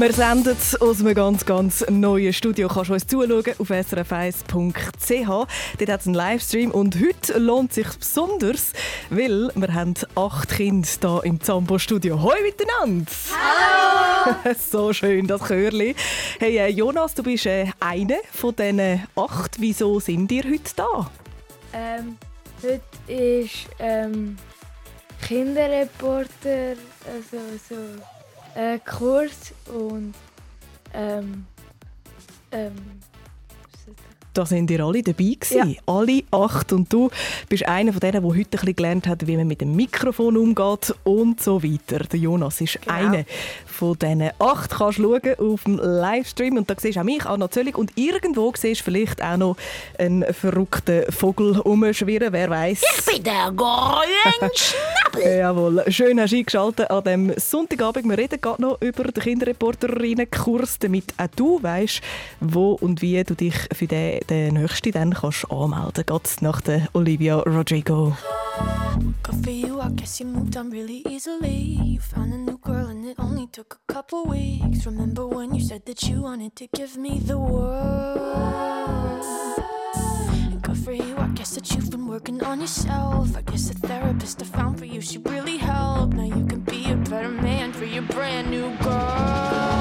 Wir senden aus einem ganz, ganz neuen Studio. Kannst du uns zuschauen auf srf1.ch. Dort hat es einen Livestream und heute lohnt es sich besonders, weil wir haben 8 Kinder hier im Zambo-Studio. Hoi miteinander! Hallo! So schön, das Chörli. Hey Jonas, du bist einer von diesen 8. Wieso sind ihr heute da? Heute ist Kinderreporter, also so Kurs und da sind ihr alle dabei gewesen, ja. Alle 8. Und du bist einer von denen, der heute ein bisschen gelernt hat, wie man mit dem Mikrofon umgeht und so weiter. Der Jonas ist genau einer von diesen 8. Kannst schauen auf dem Livestream und da siehst auch mich, Anna Zöllig. Und irgendwo siehst du vielleicht auch noch einen verrückten Vogel rumschwirren, wer weiss. Ich bin der Grünschnabel! Jawohl, schön hast du eingeschaltet an diesem Sonntagabend. Wir reden gerade noch über den Kinderreporterinnen-Kurs, damit auch du weisst, wo und wie du dich für den nächsten dann kannst du anmelden. Geht's nach der Olivia Rodrigo. Good for you, I guess you moved on really easily. You found a new girl and it only took a couple weeks. Remember when you said that you wanted to give me the world. And good for you, I guess that you've been working on yourself. I guess the therapist I found for you, she really helped. Now you can be a better man for your brand new girl.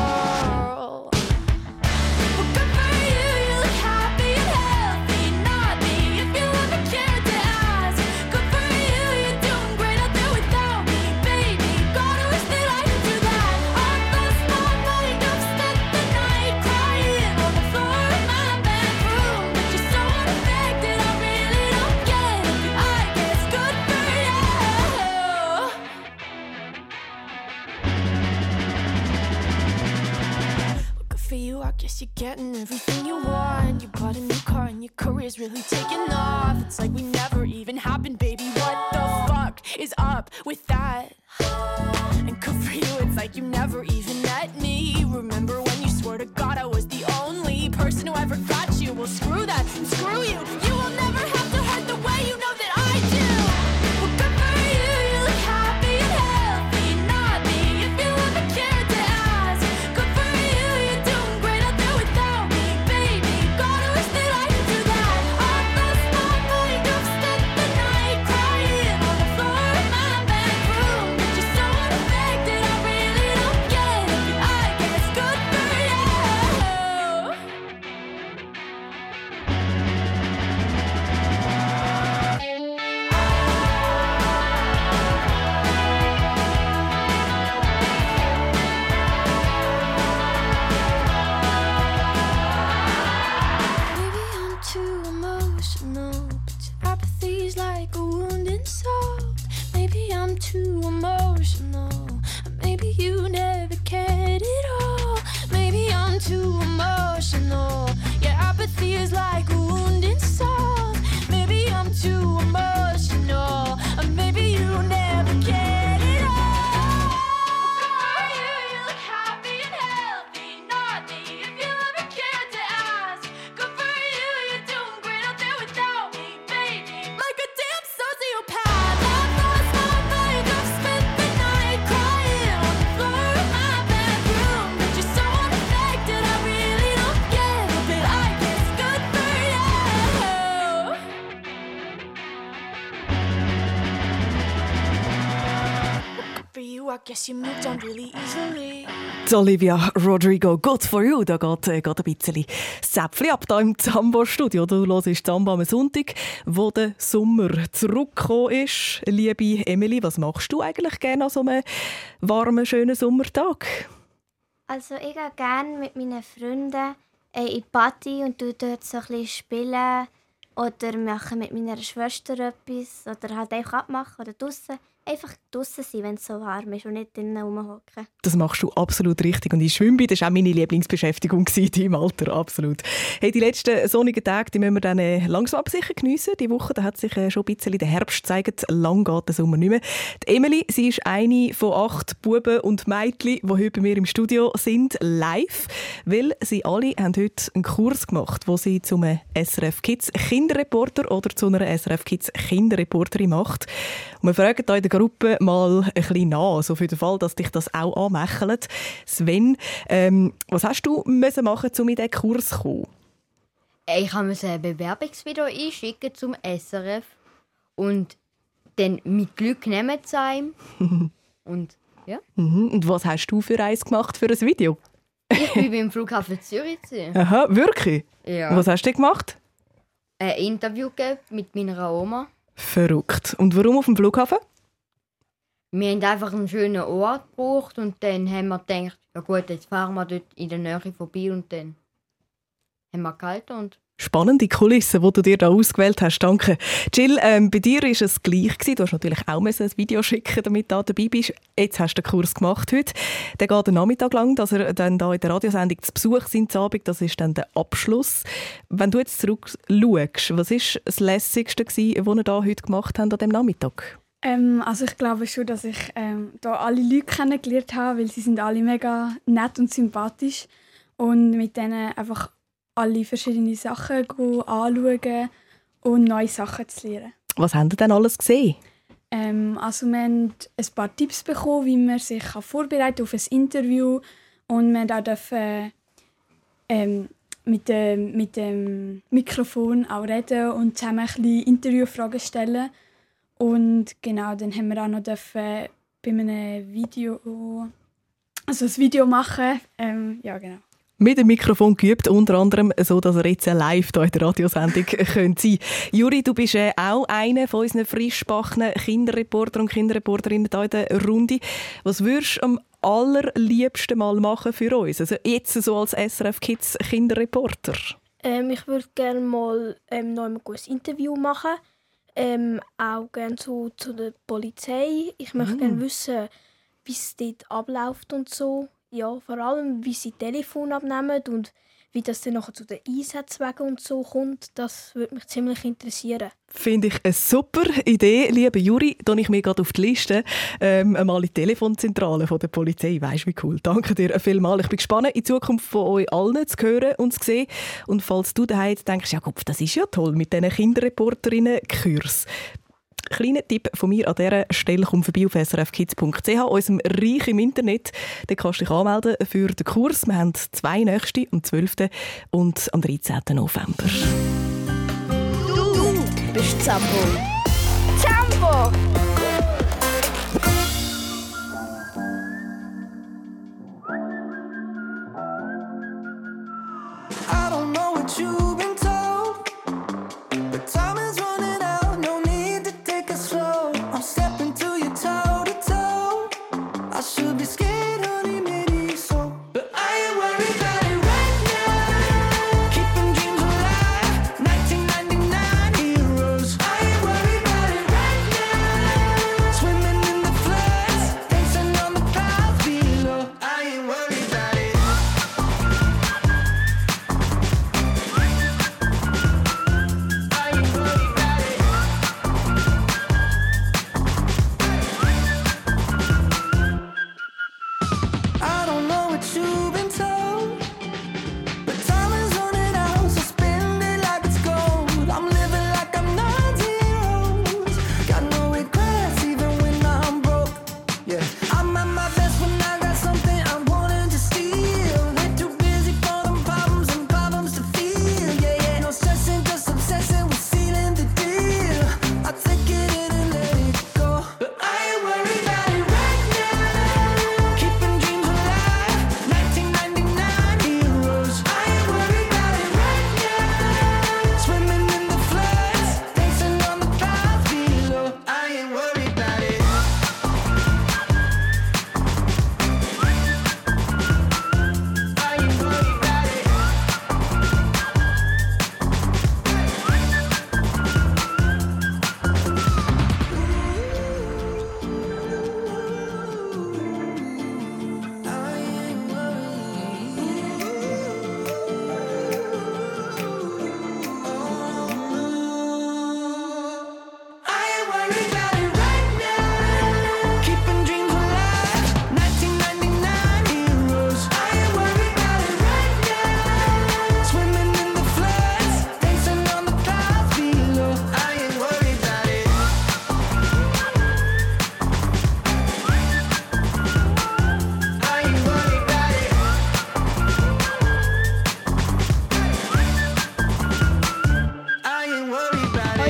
Guess you're getting everything you want. You bought a new car and your career's really taking off. It's like we never even happened, baby. What the fuck is up with that? And good for you, it's like you never even met me. Remember when you swore to God I was the only person who ever got you? Well, screw that and screw you. You will never have to hurt the way you know that I do. Well, good for you, you look happy and healthy, not me. If you ever cared to ask, good for you, you do. Guess you moved on really easily. Olivia Rodrigo, good for you. Da geht ein bisschen Säpfli ab hier im Zambo-Studio. Du hörst Zambo am Sonntag, wo der Sommer zurückgekommen ist. Liebe Emily, was machst du eigentlich gerne an so einem warmen, schönen Sommertag? Also ich gehe gerne mit meinen Freunden in die Party und dort so ein bisschen spielen oder mache mit meiner Schwester etwas oder halt einfach abmachen oder draussen. Einfach draussen sein, wenn es so warm ist und nicht drinnen rumhocken. Das machst du absolut richtig. Und ich schwimme bei, das war auch meine Lieblingsbeschäftigung in deinem Alter. Absolut. Hey, die letzten sonnigen Tage die müssen wir dann langsam aber sicher geniessen. Die Woche da hat sich schon ein bisschen der Herbst gezeigt. Lang geht der Sommer nicht mehr. Die Emily, sie ist eine von 8 Buben und Mädchen, die heute bei mir im Studio sind, live. Weil sie alle haben heute einen Kurs gemacht, wo sie zu einem SRF-Kids-Kinderreporter oder zu einer SRF-Kids-Kinderreporterin macht. Und wir fragen euch, Gruppe mal ein bisschen nach, so für den Fall, dass dich das auch anmächelt. Sven, was hast du müssen machen, um in diesen Kurs zu kommen? Ich musste ein Bewerbungsvideo einschicken zum SRF und dann mit Glück nehmen zu einem. Und ja. Und was hast du für eins gemacht für ein Video? Ich bin beim Flughafen Zürich. Aha, wirklich? Ja. Und was hast du gemacht? Ein Interview gegeben mit meiner Oma. Verrückt. Und warum auf dem Flughafen? Wir haben einfach einen schönen Ort gebraucht und dann haben wir gedacht, ja gut, jetzt fahren wir dort in der Nähe vorbei und dann haben wir gehalten und... Spannende Kulissen, die du dir da ausgewählt hast. Danke. Jill, bei dir war es gleich. Du hast natürlich auch ein Video schicken, damit du da dabei bist. Jetzt hast du den Kurs gemacht heute. Der geht den Nachmittag lang, dass er dann da in der Radiosendung zu Besuch sind, zu Abend. Das ist dann der Abschluss. Wenn du jetzt zurück schaust, was war das Lässigste, was wir da heute gemacht haben an diesem Nachmittag? Also ich glaube schon, dass ich da alle Leute kennengelernt habe, weil sie sind alle mega nett und sympathisch. Und mit denen einfach alle verschiedene Sachen anschauen und neue Sachen zu lernen. Was haben Sie denn alles gesehen? Also wir haben ein paar Tipps bekommen, wie man sich vorbereiten auf ein Interview. Und wir durften mit dem Mikrofon auch reden und zusammen ein bisschen Interviewfragen stellen. Und genau, dann haben wir auch noch bei einem Video, also ein Video machen. Ja, genau. Mit dem Mikrofon geübt, unter anderem, so dass er jetzt live hier in der Radiosendung sein könnte. Juri, du bist auch einer von unseren frischbackenen Kinderreporter und Kinderreporterinnen hier in der Runde. Was würdest du am allerliebsten mal machen für uns? Also jetzt so als SRF Kids Kinderreporter. Ich würde gerne mal noch ein gutes Interview machen. Auch gerne so zu der Polizei. Ich möchte gerne wissen, wie es dort abläuft und so. Ja, vor allem, wie sie Telefon abnehmen und wie das dann nachher zu den Einsatzwegen und so kommt, das würde mich ziemlich interessieren. Finde ich eine super Idee, lieber Juri. Da ich mir gerade auf die Liste einmal die Telefonzentrale von der Polizei. Weisst wie cool. Danke dir vielmals. Ich bin gespannt, in Zukunft von euch allen zu hören und zu sehen. Und falls du daheim denkst, ja Gott, das ist ja toll mit diesen Kinderreporterinnen-Kurs. Kleiner Tipp von mir an dieser Stelle, komm vorbei auf srfkids.ch, unserem Reich im Internet. Da kannst du dich anmelden für den Kurs. Wir haben zwei nächste, am 12. und am 13. November. Du bist Zambo. Zambo! I don't know what you been told, but time is running.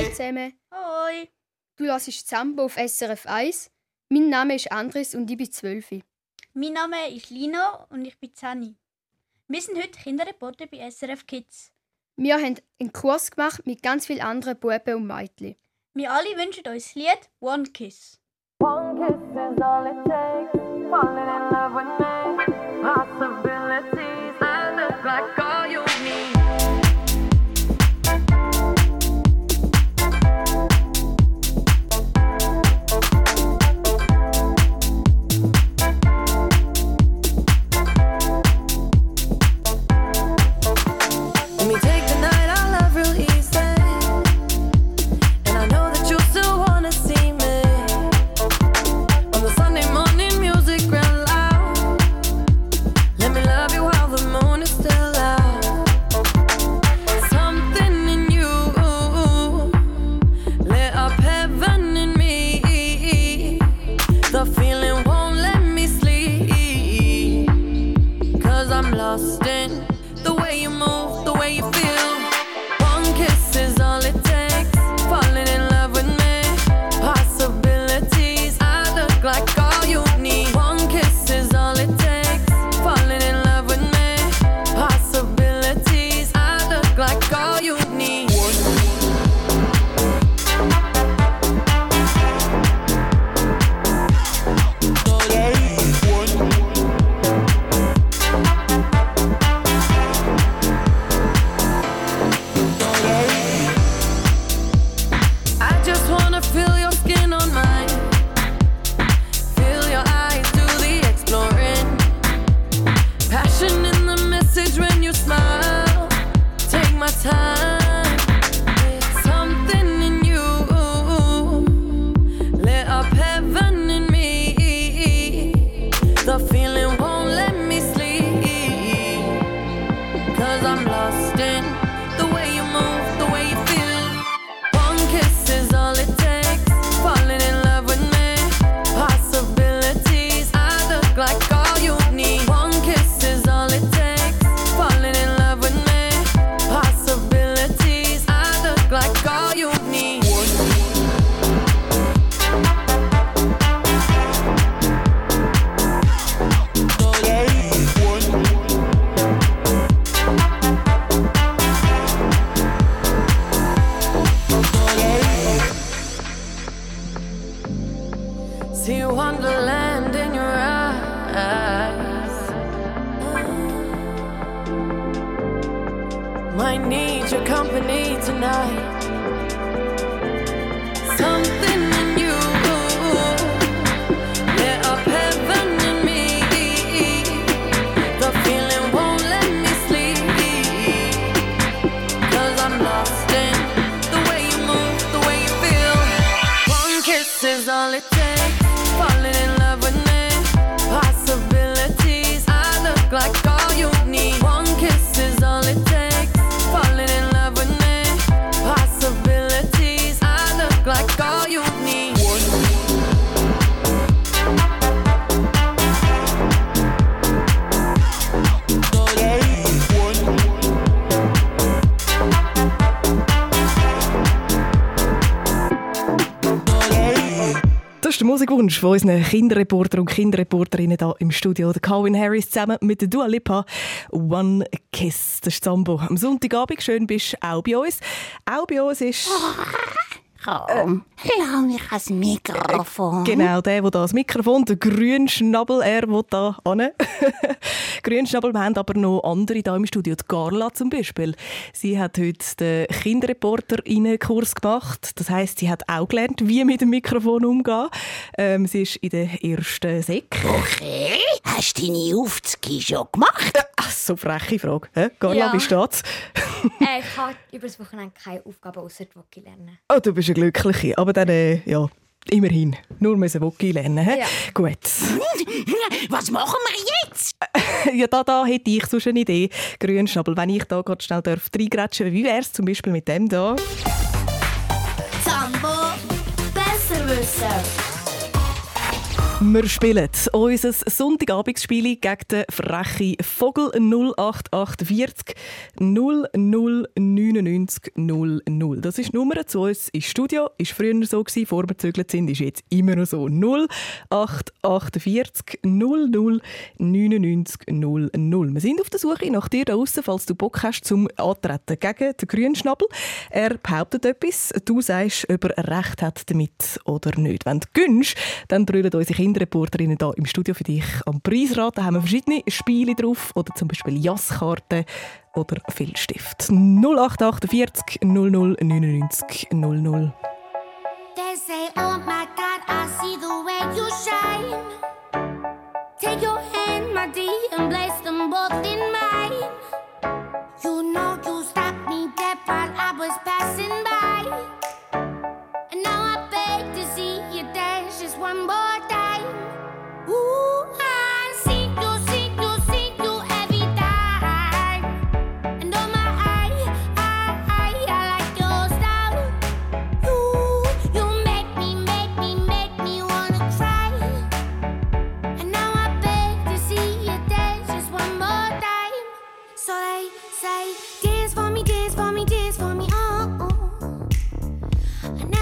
Hallo zusammen. Hoi. Du hörst Zambo auf SRF 1. Mein Name ist Andres und ich bin 12. Mein Name ist Lino und ich bin Zani. Wir sind heute Kinderreporter bei SRF Kids. Wir haben einen Kurs gemacht mit ganz vielen anderen Buben und Mädchen. Wir alle wünschen uns das Lied «One Kiss». One kiss is all it takes, falling in love with me, possibilities that look like all you need. Musikwunsch von unseren Kinderreporter und Kinderreporterinnen hier im Studio. Der Calvin Harris zusammen mit der Dua Lipa. «One Kiss». Das ist Zambo. Am Sonntagabend, schön bist du auch bei uns. Auch bei uns ist... Lass mich ans Mikrofon. Genau, der da ans Mikrofon, der Grünschnabel, er will da hin. Grünschnabel, wir haben aber noch andere da im Studio. Die Carla zum Beispiel. Sie hat heute den Kinderreporterinnen-Kurs gemacht. Das heisst, sie hat auch gelernt, wie mit dem Mikrofon umgehen. Sie ist in der ersten Sek. Okay, hast du deine Aufzüge schon gemacht? Ach, so freche Frage. Carla, ja. Wie steht's? Ich habe über das Wochenende keine Aufgabe außer die Woki lernen. Oh, du bist eine Glückliche. Aber dann, ja, immerhin. Nur müssen Woki lernen. Ja. Gut. Was machen wir jetzt? Ja, da hätte ich sonst eine Idee. Grünschnabel, wenn ich da gerade schnell reingrätschen darf, wie wäre es zum Beispiel mit dem hier? Zambo, besser wissen. Wir spielen unser Sonntagabendspiel gegen den frechen Vogel 08840 0099 00. Das ist die Nummer zu uns ins Studio. Ist früher so gewesen, vor wir gezögert sind, ist jetzt immer noch so. 08840 0099 00. Wir sind auf der Suche nach dir da draussen, falls du Bock hast, zum Antreten gegen den Grünschnabel. Er behauptet etwas. Du sagst, ob er Recht hat damit oder nicht. Wenn du gönnst, dann brüllen unsere Kinderreporterinnen hier im Studio für dich am Preisrad. Da haben wir verschiedene Spiele drauf, oder zum Beispiel Jasskarten oder Filzstift. 0848 00 99 00. They say, oh my God, I see the way you shine. Take your hand, my dear, and place them both in mine. You know you stopped me dead while I was passing by. And now I beg to see you dance just one more time. Ooh, I see you, see you, see you every time. And oh my, I like your style. You make me wanna cry. And now I beg to see you dance just one more time. So they say,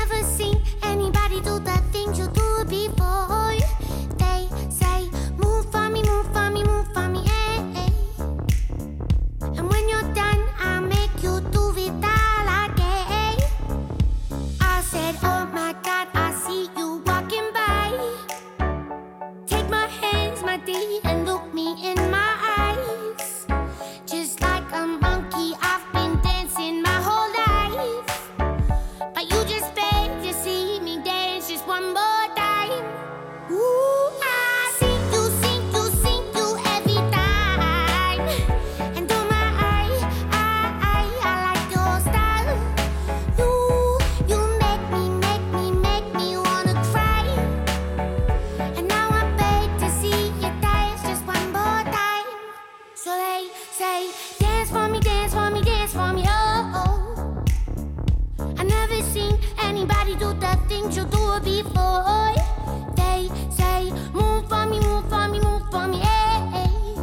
dance for me, dance for me, dance for me. Anybody do the things you do before. They say, move for me, move for me, move for me, hey, hey. And when you're done, I'll make you do it all again. I said, oh my God, I see you walking by. Take my hands, my dear, and look me in my eyes. Just like a monkey, I've been dancing my whole life. But you just begged to see me dance just one more time. Ooh, I see you, see you, see you every time. And oh my, I like your style. You make me wanna cry. And now I beg to see you dance just one more time. So they say, dance for me, dance for me, dance for me, oh, oh. I never seen anybody do the things you do before. They say, move for me, move for me, move for me, hey, hey.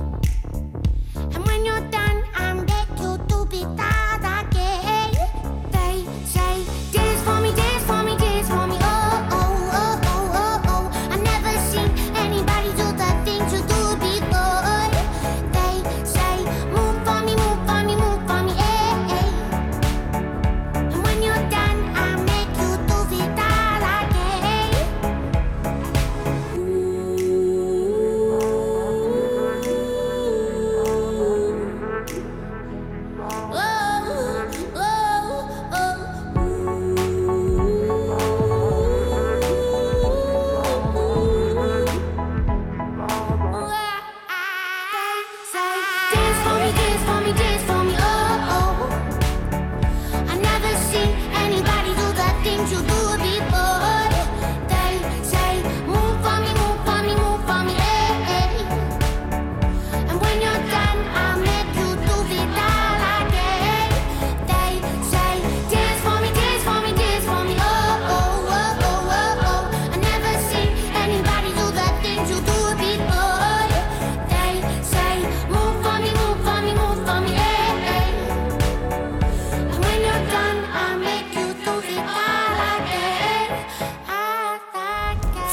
And when you're done, I'll get you to be that again. They say, dance for me, dance for me, dance for me, oh, oh, oh, oh, oh, oh. I never seen anybody do the things you do before. They say, move for me, move for me, move for me, hey, hey. And when you're done, I'll make you do it all again. Oh, oh, oh. Say, dance for me, dance for me, dance for me, oh, oh. I never seen anybody do the things you do before. They say, move for me, move for me, move for me, hey, hey. And when you're done, I'll make you do it all again. They say, dance for me, dance for me, oh, oh, oh, oh, oh, oh. I never seen anybody do the things you do before. They say, move for me, move for me, move for me, hey, hey. And when you're done, I'll make you do it all again.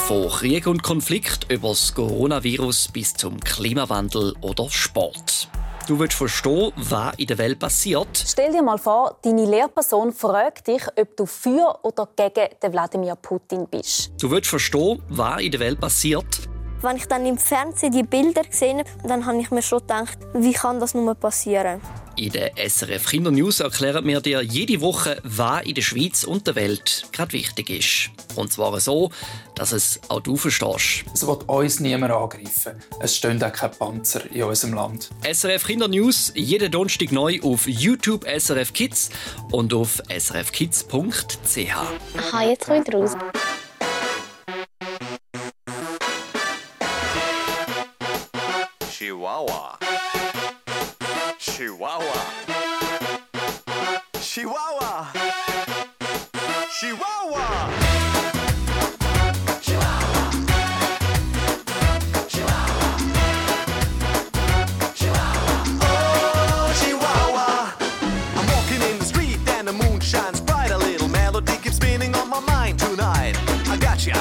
Von Krieg und Konflikt über das Coronavirus bis zum Klimawandel oder Sport. Du willst verstehen, was in der Welt passiert? Stell dir mal vor, deine Lehrperson fragt dich, ob du für oder gegen den Wladimir Putin bist. Du willst verstehen, was in der Welt passiert? Wenn ich dann im Fernsehen die Bilder gesehen habe, dann habe ich mir schon gedacht, wie kann das nur passieren? In der SRF Kindernews erklären wir dir jede Woche, was in der Schweiz und der Welt gerade wichtig ist. Und zwar so, dass es auch du verstehst. Es will uns niemand angreifen. Es stehen auch keine Panzer in unserem Land. SRF Kindernews, jeden Donnerstag neu auf YouTube SRF Kids und auf srfkids.ch. Aha, jetzt komme ich raus. Chihuahua. Chihuahua. Chihuahua. Chihuahua. Chihuahua. my mind tonight. I got ya.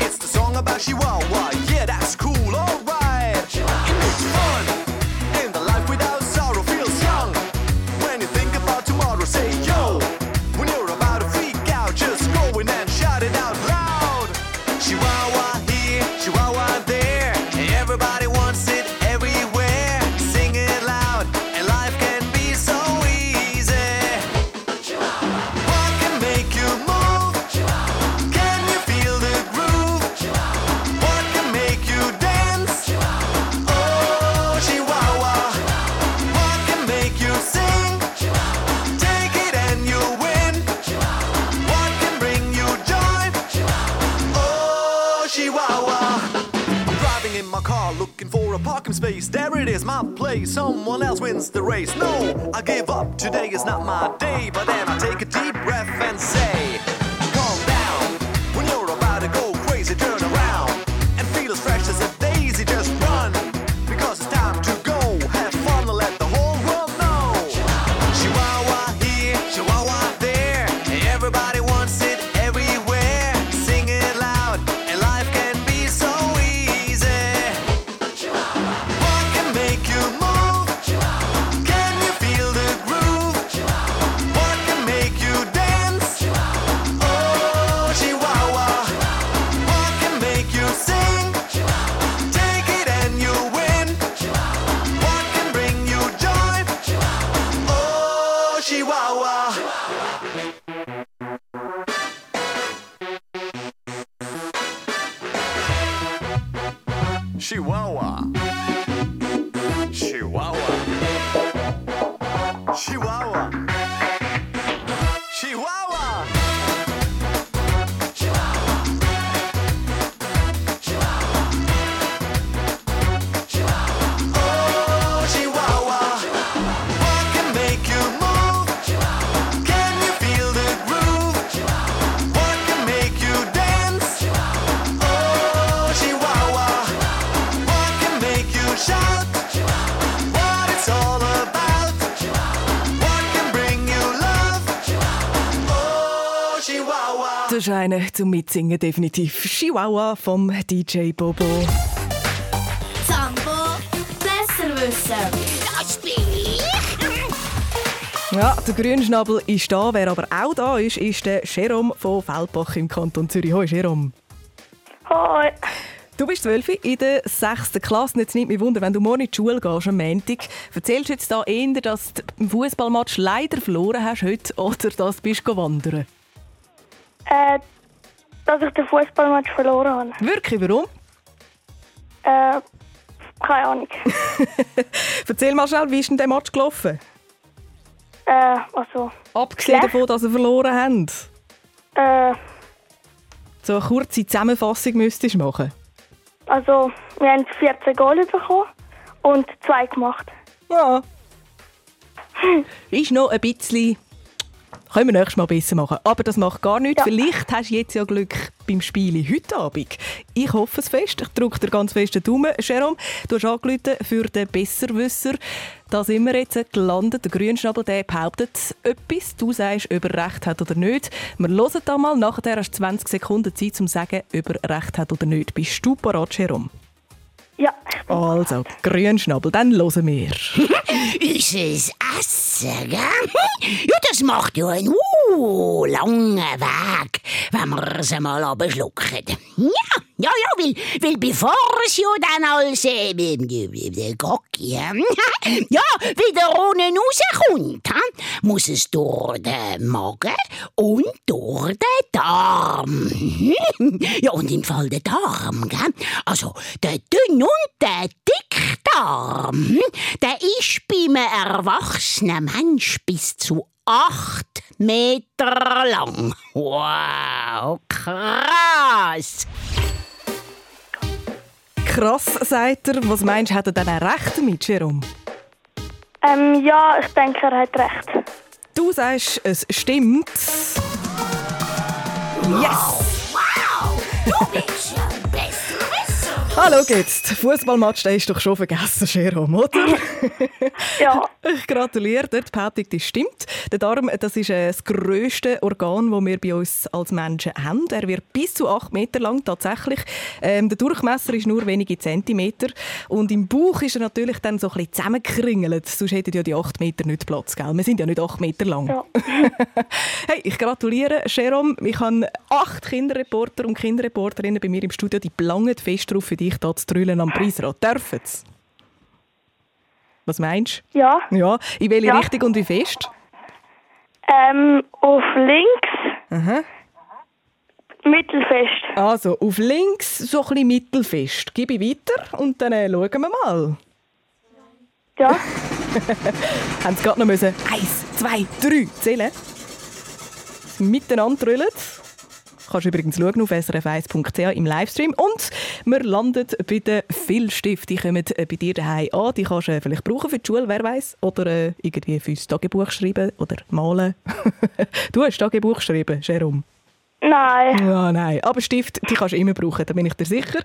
It's the song about Chihuahua. Yeah, that's cool, alright. It makes fun. And the life without sorrow feels young. When you think about tomorrow, say yo. When you're about to freak out, just go in and shout it out loud. Chihuahua here, Chihuahua there. Everybody wants it everywhere. Sing it loud, and life can be so easy. Chihuahua. What can make you move? Chihuahua. Can you feel the groove? Chihuahua. What can make you dance? Chihuahua. Oh, Chihuahua. Chihuahua. What can make you sing? Chihuahua. Take it and you win. Chihuahua. What can bring you joy? Chihuahua. Oh, Chihuahua. I'm driving in my car looking for a parking space. There it is, my place. Someone else wins the race. No, I give up. Today is not my day. But then I take a deep breath and say, calm down. When you're about to go crazy, turn around and feel as fresh as a daisy. Just run because it's time to go. Have fun and let the whole world know. Chihuahua here, Chihuahua there. Everybody wants it everywhere. Sing it loud, and life can be so easy. What can make you move? Can you feel the groove? What can make you dance? Oh, Chihuahua. What can make you sing? Take it and you win. What can bring you joy? Oh, Chihuahua. Chihuahua. Chihuahua. Chihuahua. Chihuahua. Oh, Chihuahua. What can make you move? Can you feel the groove? What can make you dance? Oh, Chihuahua. What can make you shout? What it's all about? What can bring you love? Oh, Chihuahua. Das ist einer zum Mitsingen, definitiv. Chihuahua vom DJ Bobo. Zambo, besser wissen. Das bin ich. Ja, der Grünschnabel ist da. Wer aber auch da ist, ist der Jerome von Feldbach im Kanton Zürich. Hoi Jerome. Hoi. Du bist 12 in der 6. Klasse. Jetzt nimmt mich Wunder, wenn du morgen in die Schule gehst, am Montag, erzählst du jetzt da eher, dass du im Fußballmatch leider verloren hast heute oder dass du bist wandern? Dass ich den Fußballmatch verloren Wirklich, warum? habe. Keine Ahnung. Erzähl mal schnell, wie ist denn der Match gelaufen? Also, Abgesehen Schlecht. davon, dass ihr verloren habt. So eine kurze Zusammenfassung müsstest du machen. Also, wir haben 14 Goal bekommen und 2 gemacht. Ja. Ist noch ein bisschen... Können wir nächstes Mal besser machen. Aber das macht gar nichts. Ja. Vielleicht hast du jetzt ja Glück beim Spielen heute Abend. Ich hoffe es fest. Ich drücke dir ganz fest den Daumen, Jerome. Du hast angerufen für den Besserwisser. Da sind wir jetzt gelandet. Der Grünschnabel, der behauptet etwas. Du sagst, ob er Recht hat oder nicht. Wir hören da mal. Nachher hast du 20 Sekunden Zeit, um zu sagen, ob er Recht hat oder nicht. Bist du bereit, Jerome? Ja, ich bin Also, Grünschnabel, dann hören wir. Ist es Essen, gell? Ja, das macht ja einen langen Weg, wenn wir es mal runterschlucken. Ja, weil bevor es ja dann als Gocki ja, wieder unten rauskommt, muss es durch den Magen und durch den Darm. Ja, und im Fall der Darm, gell? Also, der dünne und der Dickdarm, der ist beim erwachsenen Mensch bis zu 8 Meter lang. Wow, krass! Krass, sagt er. Was meinst du, hat er denn auch recht damit, Jerome? Ja, ich denke, er hat recht. Du sagst, es stimmt. Yes! Wow! Du bist ja besser, Hallo geht's. Fußballmatch, den hast du doch schon vergessen, Jerome, oder? Ja. Ich gratuliere dir, die Behauptung, das stimmt. Der Darm, das ist das grösste Organ, das wir bei uns als Menschen haben. Er wird bis zu 8 Meter lang, tatsächlich. Der Durchmesser ist nur wenige Zentimeter. Und im Bauch ist er natürlich dann so ein bisschen zusammengekringelt. Sonst hätten ja die 8 Meter nicht Platz, gell? Wir sind ja nicht 8 Meter lang. Ja. Hey, ich gratuliere, Jerome. Ich habe 8 Kinderreporter und Kinderreporterinnen bei mir im Studio, die blangen fest drauf, für dich hier zu trüllen am Preisrad. Dürfen sie? Was meinst du? Ja. Ja. In welche Richtung und wie fest? Auf links. Aha. Mittelfest. Also, auf links so ein bisschen mittelfest. Gib ich weiter und dann schauen wir mal. Ja. Haben Sie gerade noch müssen 1, 2, 3 zählen? Miteinander trüllen. Du kannst übrigens schauen auf srf1.ch im Livestream. Und wir landen bei den Filzstift. Die kommen bei dir daheim an. Die kannst du vielleicht brauchen für die Schule, wer weiss. Oder irgendwie für das Tagebuch schreiben oder malen. Du hast Tagebuch geschrieben, Jerome? Nein. Ja, nein. Aber Stift, die kannst du immer brauchen, da bin ich dir sicher.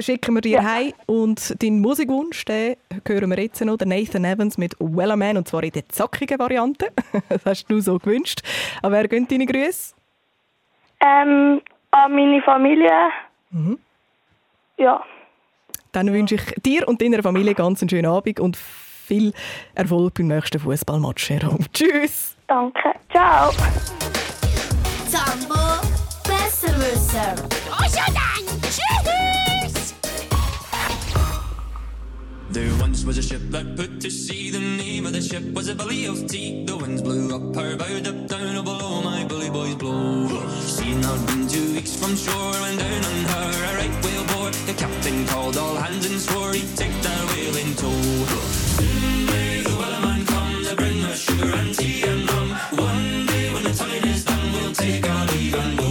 Schicken wir dir heim. Und deinen Musikwunsch, den hören wir jetzt noch, den Nathan Evans mit Wellerman, und zwar in der zackigen Variante. Das hast du so gewünscht. Aber wer gönnt deine Grüße? An meine Familie. Mhm. Ja. Dann wünsche ich dir und deiner Familie ganz einen schönen Abend und viel Erfolg beim nächsten Fußballmatch, Jerome. Tschüss. Danke. Ciao. Zambo Besserwisser. Also dann. Tschüss. There once was a ship that put to sea. The name of the ship was a belly of tea. The winds blew up her bow, up down, oh below my bully boys blow. She had been 2 weeks from shore when down on her a right whale bore. The captain called all hands and swore he'd take that whale in tow. Soon may the Wellerman come to bring us sugar and tea and rum. One day when the tide is done, we'll take our leave and go.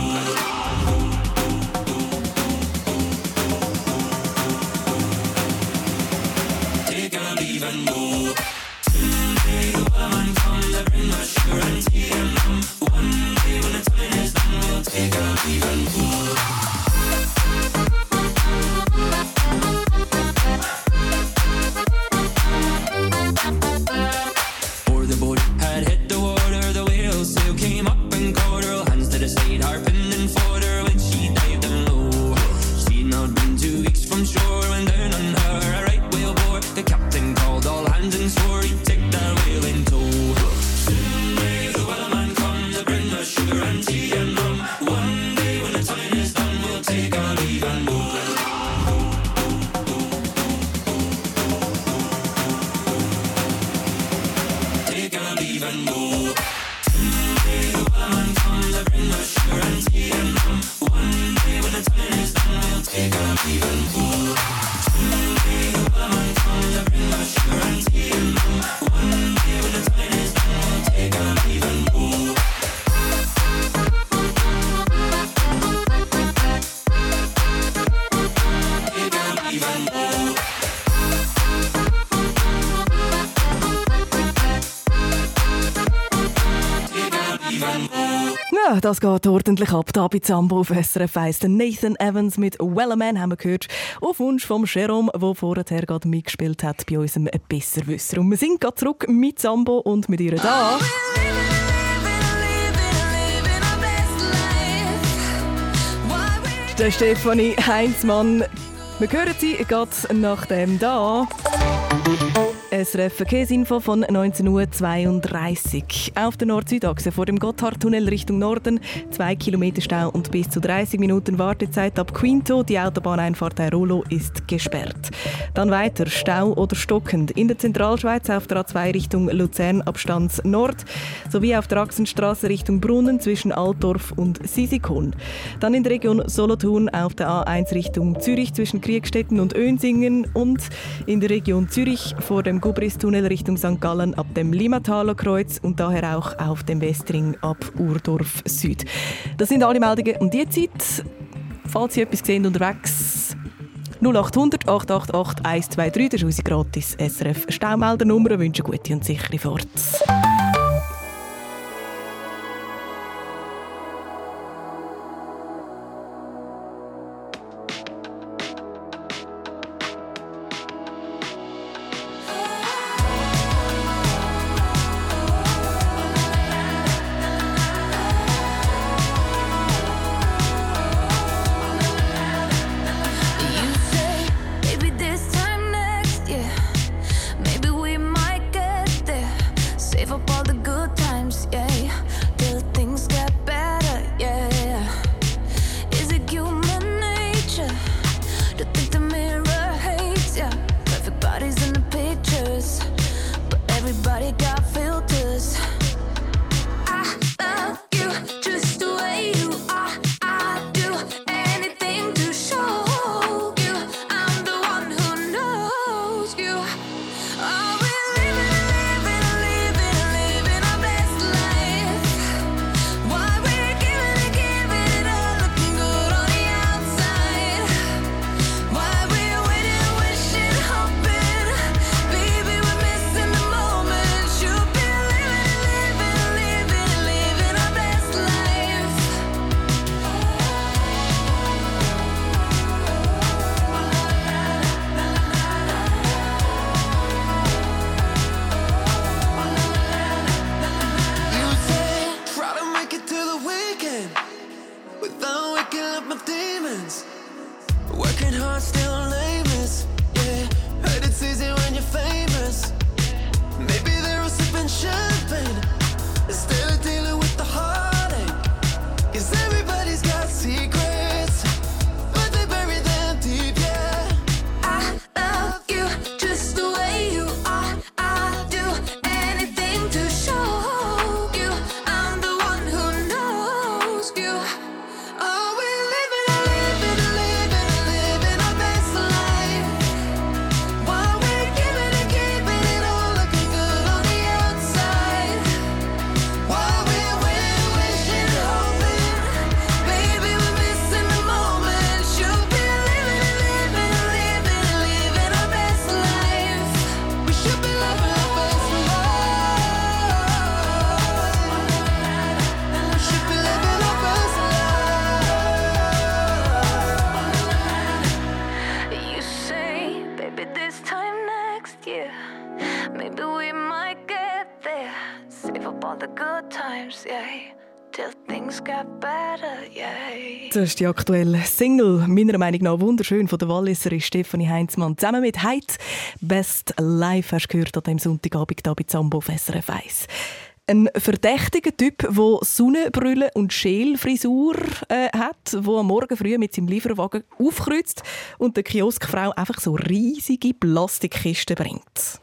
Das geht ordentlich ab, da bei Zambo auf SRF 1. Nathan Evans mit Wellerman haben wir gehört. Auf Wunsch von Jerome, der vorher gerade mitgespielt hat bei unserem Besserwisser. Und wir sind gerade zurück mit Zambo und mit ihr da. Der Stephanie Heinzmann. Wir hören sie gerade nach dem da. SRF Verkehrsinfo von 19.32 Uhr. Auf der Nord-Süd-Achse vor dem Gotthardtunnel Richtung Norden 2 Kilometer Stau und bis zu 30 Minuten Wartezeit ab Quinto. Die Autobahneinfahrt Airolo ist gesperrt. Dann weiter Stau oder stockend in der Zentralschweiz auf der A2 Richtung Luzern Abstands Nord sowie auf der Achsenstrasse Richtung Brunnen zwischen Altdorf und Sisikon. Dann in der Region Solothurn auf der A1 Richtung Zürich zwischen Kriegstetten und Önsingen und in der Region Zürich vor dem Gubristunnel Richtung St. Gallen ab dem Limmataler Kreuz und daher auch auf dem Westring ab Urdorf Süd. Das sind alle Meldungen um diese Zeit. Falls Sie etwas sehen unterwegs, 0800 888 123, das ist unsere gratis SRF Staumeldernummer. Wünschen gute und sichere Fahrt. up my demons. Working hard, still lamest. Yeah, heard it's easy when you're famous. Maybe they're all sipping champagne, instead of dealing with the heartache. Cause everybody's got secrets, but they bury them deep, yeah. I love you just the way you are. I'll do anything to show you I'm the one who knows you. Oh, we're living our best life. While we're keeping it all looking good on the outside. While we're wishing, hoping, baby, we're missing the moment. You've been living our best life. We should be loving our best life. We should be living our best life. You say, baby, this time next year, maybe we might get there. Save up all the good times, yeah, till things get better, yeah. Das ist die aktuelle Single, meiner Meinung nach wunderschön, von der Walliserin Stephanie Heinzmann. Zusammen mit «Heit Best Life» hast du gehört an diesem Sonntagabend hier bei Zambo auf SRF 1. Ein verdächtiger Typ, der Sonnenbrille und Schälfrisur hat, der am Morgen früh mit seinem Lieferwagen aufkreuzt und der Kioskfrau einfach so riesige Plastikkisten bringt.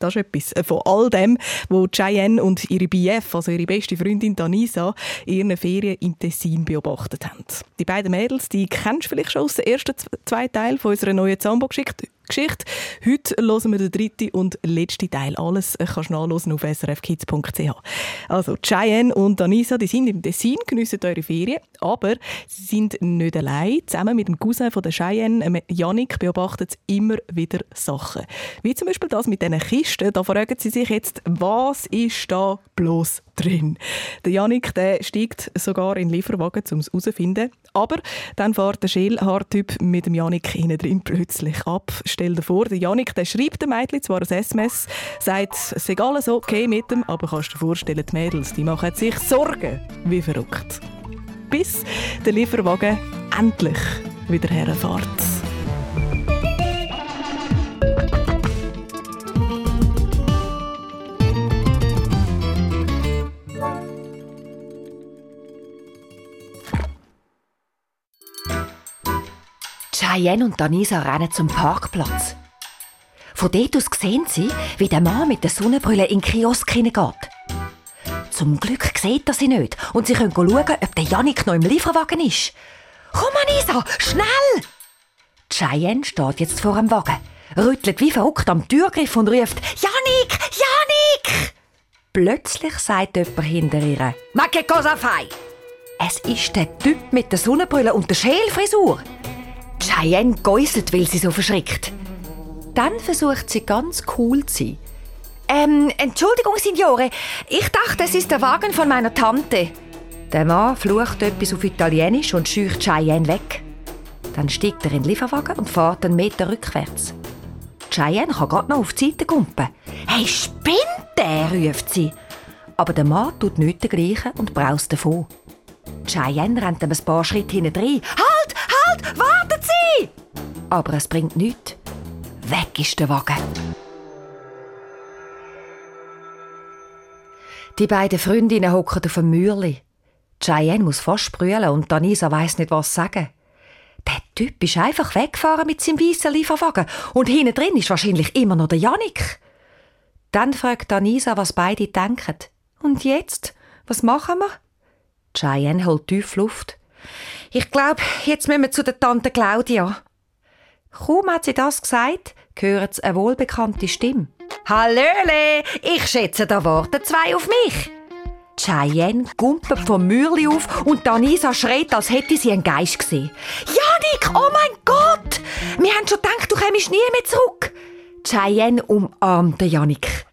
Das ist etwas von all dem, was Cheyenne und ihre BF, also ihre beste Freundin Danisa, in ihren Ferien im Tessin beobachtet haben. Die beiden Mädels, die kennst du vielleicht schon aus den ersten zwei Teilen von unserer neuen Zambo-Geschichte. Heute hören wir den dritten und letzten Teil. Alles kannst du nachhören auf srfkids.ch. Also Cheyenne und Danisa, die sind im Tessin, geniessen eure Ferien, aber sie sind nicht allein. Zusammen mit dem Cousin von der Cheyenne, Yannick, beobachten sie immer wieder Sachen. Wie zum Beispiel das mit diesen Kisten. Da fragen sie sich jetzt, was ist da bloß drin? Der Yannick, der steigt sogar in den Lieferwagen, um es herauszufinden. Aber dann fährt der Schellhaartyp mit dem Yannick hinten drin plötzlich ab. Stell dir vor, der Yannick, der schreibt dem Mädchen zwar ein SMS, sagt, es sei alles okay mit dem, aber kannst dir vorstellen, die Mädels, die machen sich Sorgen, wie verrückt. Bis der Lieferwagen endlich wieder herfährt. Cheyenne und Danisa rennen zum Parkplatz. Von dort aus sehen sie, wie der Mann mit der Sonnenbrille in den Kiosk hineingeht. Zum Glück sieht er sie nicht und sie können schauen, ob der Yannick noch im Lieferwagen ist. «Komm, Anisa, schnell!» Cheyenne steht jetzt vor dem Wagen, rüttelt wie verrückt am Türgriff und ruft «Yannick! Yannick!» Plötzlich sagt jemand hinter ihr «Ma che cosa fai?» Es ist der Typ mit der Sonnenbrille und der Schälfrisur. Cheyenne geäusselt, weil sie so verschreckt. Dann versucht sie ganz cool zu sein. Entschuldigung, Signore, ich dachte, es ist der Wagen von meiner Tante. Der Mann flucht etwas auf Italienisch und scheucht Cheyenne weg. Dann steigt er in den Lieferwagen und fährt einen Meter rückwärts. Cheyenne kann gerade noch auf die Seite kumpen. «Hey, spinnt der!» ruft sie. Aber der Mann tut nichts dergleichen und braust davon. Cheyenne rennt ihm ein paar Schritte hinten rein. «Halt! Halt! Warten Sie!» Aber es bringt nichts. Weg ist der Wagen. Die beiden Freundinnen hocken auf dem Mäuerli. Cheyenne muss fast sprühlen und Danisa weiss nicht, was sagen. Der Typ ist einfach weggefahren mit seinem weißen Lieferwagen und hinten drin ist wahrscheinlich immer noch der Yannick. Dann fragt Danisa, was beide denken. «Und jetzt? Was machen wir?» Cheyenne holt tief Luft. «Ich glaube, jetzt müssen wir zu der Tante Claudia.» Kaum hat sie das gesagt, hören sie eine wohlbekannte Stimme. «Hallöle, ich schätze, da warten zwei auf mich.» Cheyenne gumpelt vom Mäuerli auf und Danisa schreit, als hätte sie einen Geist gesehen. «Yannick, oh mein Gott! Wir haben schon gedacht, du kommst nie mehr zurück.» Cheyenne umarmt den Yannick.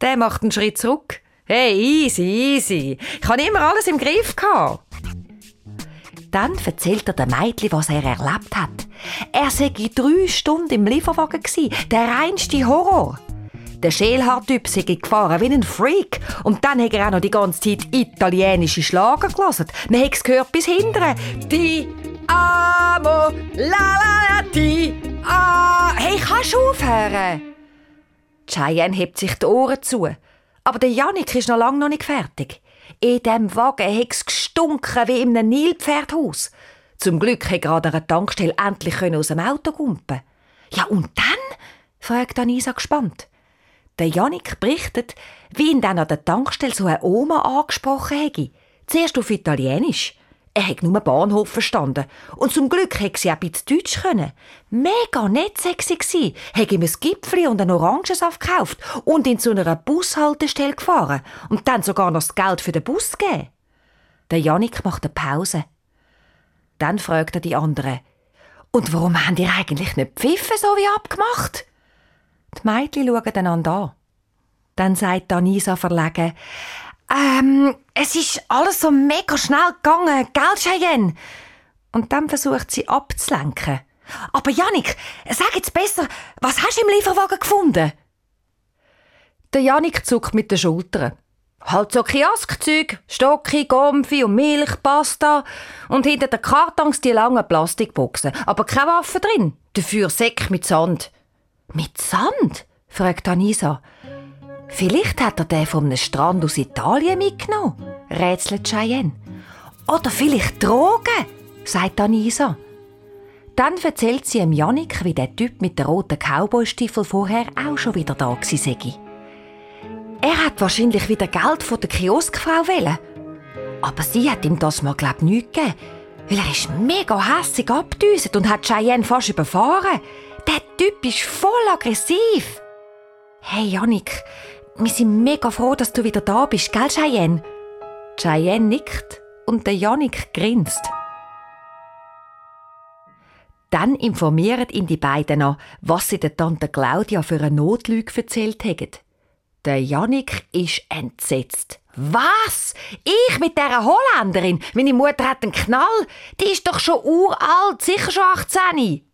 Der macht einen Schritt zurück. «Hey, easy, easy. Ich hatte immer alles im Griff.» Dann erzählt er dem Mädchen, was er erlebt hat. Er sei 3 Stunden im Lieferwagen gewesen. Der reinste Horror. Der Schälhaar-Typ sei gefahren wie ein Freak. Und dann hat er auch noch die ganze Zeit italienische Schlager gehört. Man hat es gehört bis hinten. Ti amo, la la la, ti amo. Hey, kannst du aufhören? Cheyenne hebt sich die Ohren zu. Aber der Jannik ist noch lange noch nicht fertig. In diesem Wagen hat es gestunken wie in einem Nilpferdhaus. Zum Glück konnte er an einer Tankstelle endlich aus dem Auto kumpen. «Ja, und dann?» fragt Anisa gespannt. Der Jannik berichtet, wie ihn dann an der Tankstelle so eine Oma angesprochen hätte. Zuerst auf Italienisch. Er hat nur Bahnhof verstanden. Und zum Glück konnte sie auch ein bisschen Deutsch können. Mega nett war sie. Hat ihm ein Gipfeli und einen Orangensaft gekauft und ihn zu einer Bushaltestelle gefahren und dann sogar noch das Geld für den Bus gegeben. Der Jannik macht eine Pause. Dann fragt er die anderen. «Und warum haben die eigentlich nicht gepfiffen, so wie abgemacht?» Die Mädchen schauen einander an. Dann sagt Anisa verlegen, «Es ist alles so mega schnell gegangen, gell, Cheyenne?» Und dann versucht sie abzulenken. «Aber Jannik, sag jetzt besser, was hast du im Lieferwagen gefunden?» Der Jannik zuckt mit den Schultern. «Halt so Kioskzeug, Stocki, Gumpfi und Milch, Pasta und hinter den Kartons die langen Plastikboxen. Aber keine Waffe drin, dafür Säck mit Sand.» «Mit Sand?» fragt Anisa. «Vielleicht hat er den vom Strand aus Italien mitgenommen», rätselt Cheyenne. «Oder vielleicht Drogen», sagt Anisa. Dann erzählt sie dem Jannik, wie der Typ mit den roten Cowboy-Stiefeln vorher auch schon wieder da war. Er hat wahrscheinlich wieder Geld von der Kioskfrau wollen. Aber sie hat ihm das mal, glaub ich, nichts gegeben. Weil er ist mega hässig abgedüsselt und hat Cheyenne fast überfahren. Der Typ ist voll aggressiv. Hey, Jannik, wir sind mega froh, dass du wieder da bist, gell, Cheyenne? Cheyenne nickt und der Jannik grinst. Dann informieren ihn die beiden noch, was sie der Tante Claudia für eine Notlüge erzählt haben. Der Jannik ist entsetzt. «Was? Ich mit dieser Holländerin? Meine Mutter hat einen Knall. Die ist doch schon uralt, sicher schon 18.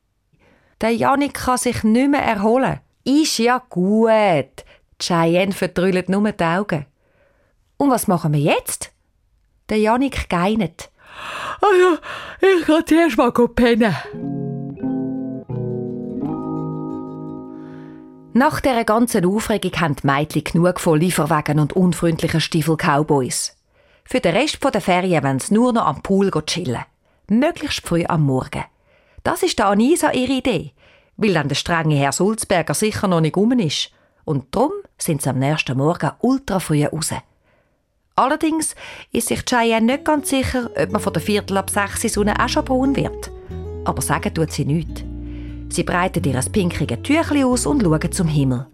Der Jannik kann sich nicht mehr erholen. «Ist ja gut.» Cheyenne verdrüllt nur die Augen. «Und was machen wir jetzt?» Der Jannik geinet. «Also, ich gehe zuerst mal pennen.» Nach dieser ganzen Aufregung haben die Mädchen genug von Lieferwagen und unfreundlichen Stiefel-Cowboys. Für den Rest der Ferien wollen sie nur noch am Pool chillen. Möglichst früh am Morgen. Das ist der Anisa ihre Idee, weil dann der strenge Herr Sulzberger sicher noch nicht rum ist. Und darum sind sie am nächsten Morgen ultra früh raus. Allerdings ist sich Cheyenne nicht ganz sicher, ob man von der 5:15 Sonne auch schon braun wird. Aber sagen tut sie nichts. Sie breiten ihr pinkiges Tüchli aus und schauen zum Himmel.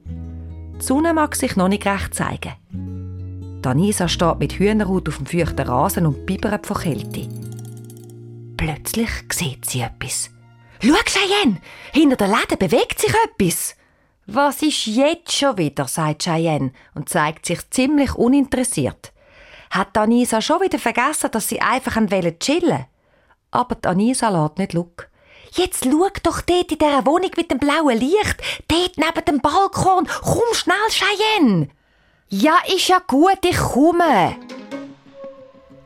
Die Sonne mag sich noch nicht recht zeigen. Anisa steht mit Hühnerhaut auf dem feuchten Rasen und bibbert vor Kälte. Plötzlich sieht sie etwas. «Schau, Cheyenne! Hinter den Läden bewegt sich etwas!» «Was ist jetzt schon wieder?» sagt Cheyenne und zeigt sich ziemlich uninteressiert. Hat Anisa schon wieder vergessen, dass sie einfach chillen wollte? Aber Anisa lässt nicht schauen. «Jetzt schau doch dort in dieser Wohnung mit dem blauen Licht, dort neben dem Balkon. Komm schnell, Cheyenne!» «Ja, ist ja gut, ich komme!»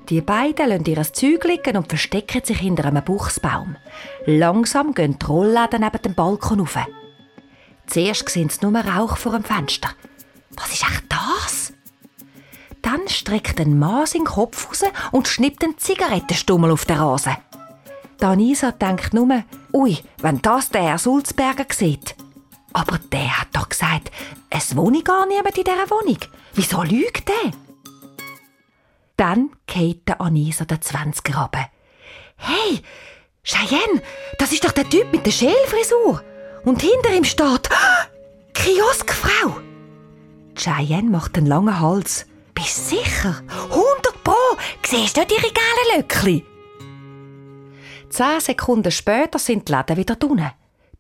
Die beiden lassen ihr Zeug liegen und verstecken sich hinter einem Buchsbaum. Langsam gehen die Rollläden neben dem Balkon rauf. Zuerst sehen sie nur Rauch vor dem Fenster. «Was ist echt das?» Dann streckt ein Mann seinen Kopf raus und schnippt einen Zigarettenstummel auf den Rasen. Anisa denkt nur, «Ui, wenn das der Herr Sulzberger sieht.» Aber der hat doch gesagt, «Es wohne gar niemand in dieser Wohnung. Wieso lügt der?» Dann geht Anisa den 20er runter. «Hey, Cheyenne, das ist doch der Typ mit der Schälfrisur. Und hinter ihm steht Kioskfrau.» Cheyenne macht einen langen Hals. «Bist sicher? 100%! Siehst du nicht ihre gelben Löckchen?» 10 Sekunden später sind die Läden wieder unten.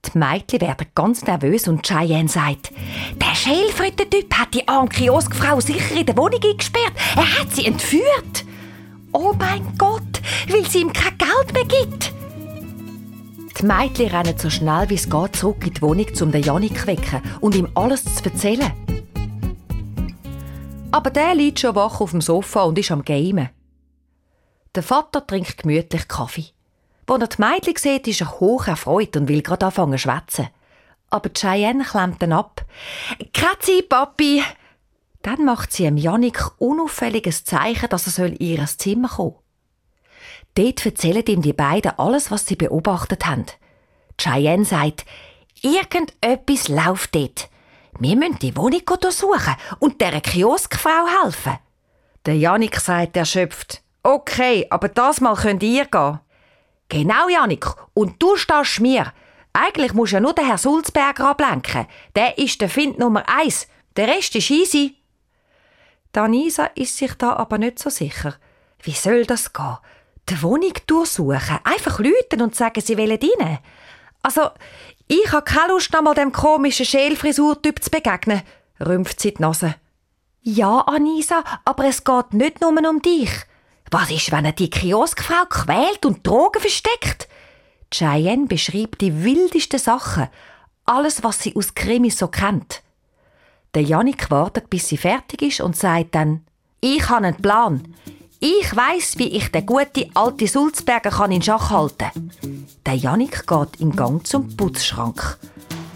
Die Mädchen werden ganz nervös und Cheyenne sagt, «Der Schälfritten-Typ hat die arme Kioskfrau sicher in der Wohnung eingesperrt. Er hat sie entführt. Oh mein Gott, weil sie ihm kein Geld mehr gibt.» Die Mädchen rennen so schnell wie es geht zurück in die Wohnung, um den Jannik zu wecken und ihm alles zu erzählen. Aber der liegt schon wach auf dem Sofa und ist am Gamen. Der Vater trinkt gemütlich Kaffee. Als er die Mädchen sieht, ist er hoch erfreut und will gerade anfangen zu schwätzen. Aber die Cheyenne klemmt ihn ab. «Kretzi, Papi!» Dann macht sie dem Jannik unauffälliges Zeichen, dass er in ihr Zimmer kommen soll. Dort erzählen ihm die beiden alles, was sie beobachtet haben. Die Cheyenne sagt, irgendetwas läuft dort. Wir müssen die Wohnung durchsuchen und dieser Kioskfrau helfen. Der Jannik sagt erschöpft, okay, aber das Mal könnt ihr gehen. Genau, Jannik, und du stehst mir. Eigentlich musst du ja nur den Herrn Sulzberger ablenken. Der ist der Find Nummer 1. Der Rest ist easy. Danisa ist sich da aber nicht so sicher. Wie soll das gehen? Die Wohnung durchsuchen, einfach läuten und sagen, sie wollen rein. Also, ich habe keine Lust, noch mal dem komischen Schälfrisurtyp zu begegnen, rümpft sie die Nase. Ja, Anisa, aber es geht nicht nur um dich. Was ist, wenn er die Kioskfrau quält und Drogen versteckt? Die Cheyenne beschreibt die wildesten Sachen. Alles, was sie aus Krimis so kennt. Der Jannik wartet, bis sie fertig ist und sagt dann, ich habe einen Plan. Ich weiss, wie ich den guten alten Sulzberger kann in Schach halten kann. Der Jannik geht in Gang zum Putzschrank.